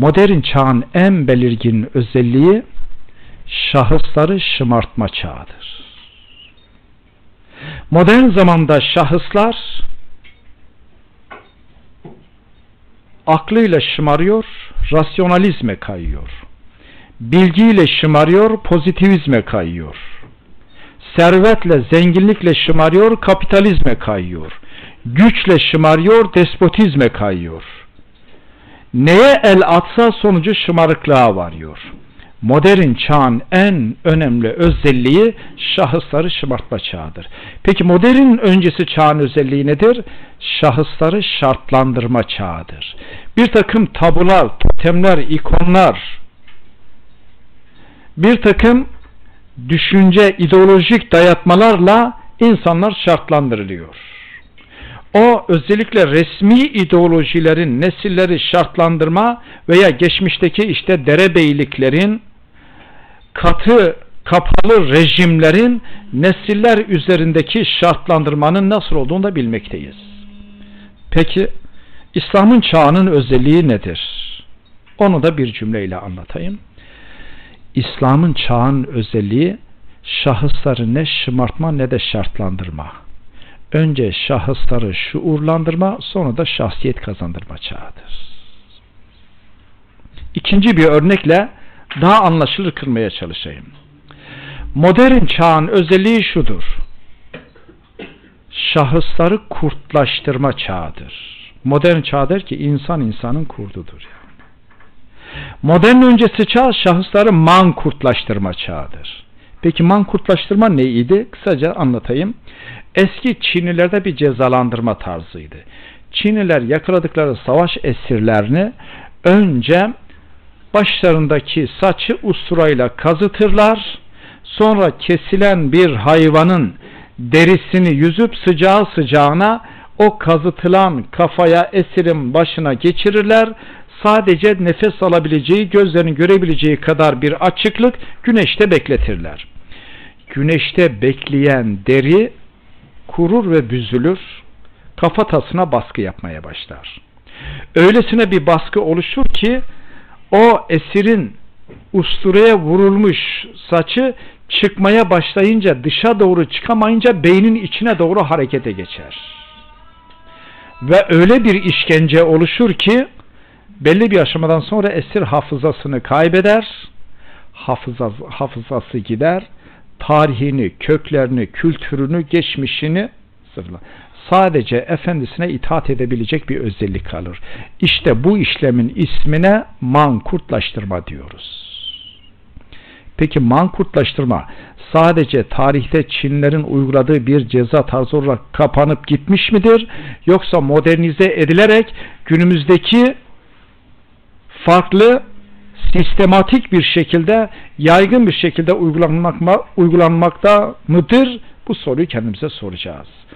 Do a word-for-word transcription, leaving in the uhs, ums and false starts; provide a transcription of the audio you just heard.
modern çağın en belirgin özelliği şahısları şımartma çağıdır. Modern zamanda şahıslar aklıyla şımarıyor, rasyonalizme kayıyor. Bilgiyle şımarıyor, pozitivizme kayıyor. Servetle, zenginlikle şımarıyor, kapitalizme kayıyor. Güçle şımarıyor, despotizme kayıyor. Neye el atsa sonucu şımarıklığa varıyor. Modern çağın en önemli özelliği şahısları şımartma çağıdır. Peki modern öncesi çağın özelliği nedir? Şahısları şartlandırma çağıdır. Bir takım tabular, totemler, ikonlar, bir takım düşünce, ideolojik dayatmalarla insanlar şartlandırılıyor. O özellikle resmi ideolojilerin nesilleri şartlandırma veya geçmişteki işte derebeyliklerin, katı kapalı rejimlerin nesiller üzerindeki şartlandırmanın nasıl olduğunu da bilmekteyiz. Peki İslam'ın çağının özelliği nedir? Onu da bir cümleyle anlatayım. İslam'ın çağının özelliği şahısları ne şımartma ne de şartlandırma. Önce şahısları şuurlandırma, sonra da şahsiyet kazandırma çağıdır. İkinci bir örnekle daha anlaşılır kılmaya çalışayım. Modern çağın özelliği şudur. Şahısları kurtlaştırma çağıdır. Modern çağ der ki insan insanın kurdudur ya. Modern öncesi çağ şahısları mankurtlaştırma çağıdır. Peki mankurtlaştırma neydi? Kısaca anlatayım. Eski Çinlilerde bir cezalandırma tarzıydı. Çinliler yakaladıkları savaş esirlerini önce başlarındaki saçı usturayla kazıtırlar. Sonra kesilen bir hayvanın derisini yüzüp sıcağı sıcağına o kazıtılan kafaya esirin başına geçirirler. Sadece nefes alabileceği, gözlerini görebileceği kadar bir açıklık güneşte bekletirler. Güneşte bekleyen deri kurur ve büzülür, kafatasına baskı yapmaya başlar. Öylesine bir baskı oluşur ki o esirin usturaya vurulmuş saçı çıkmaya başlayınca, dışa doğru çıkamayınca beynin içine doğru harekete geçer. Ve öyle bir işkence oluşur ki belli bir aşamadan sonra esir hafızasını kaybeder, hafıza, hafızası gider, tarihini, köklerini, kültürünü, geçmişini sıfırlar. Sadece efendisine itaat edebilecek bir özellik kalır. İşte bu işlemin ismine mankurtlaştırma diyoruz. Peki mankurtlaştırma sadece tarihte Çinlerin uyguladığı bir ceza tarzı olarak kapanıp gitmiş midir? Yoksa modernize edilerek günümüzdeki farklı, sistematik bir şekilde, yaygın bir şekilde uygulanmakta mıdır? Bu soruyu kendimize soracağız.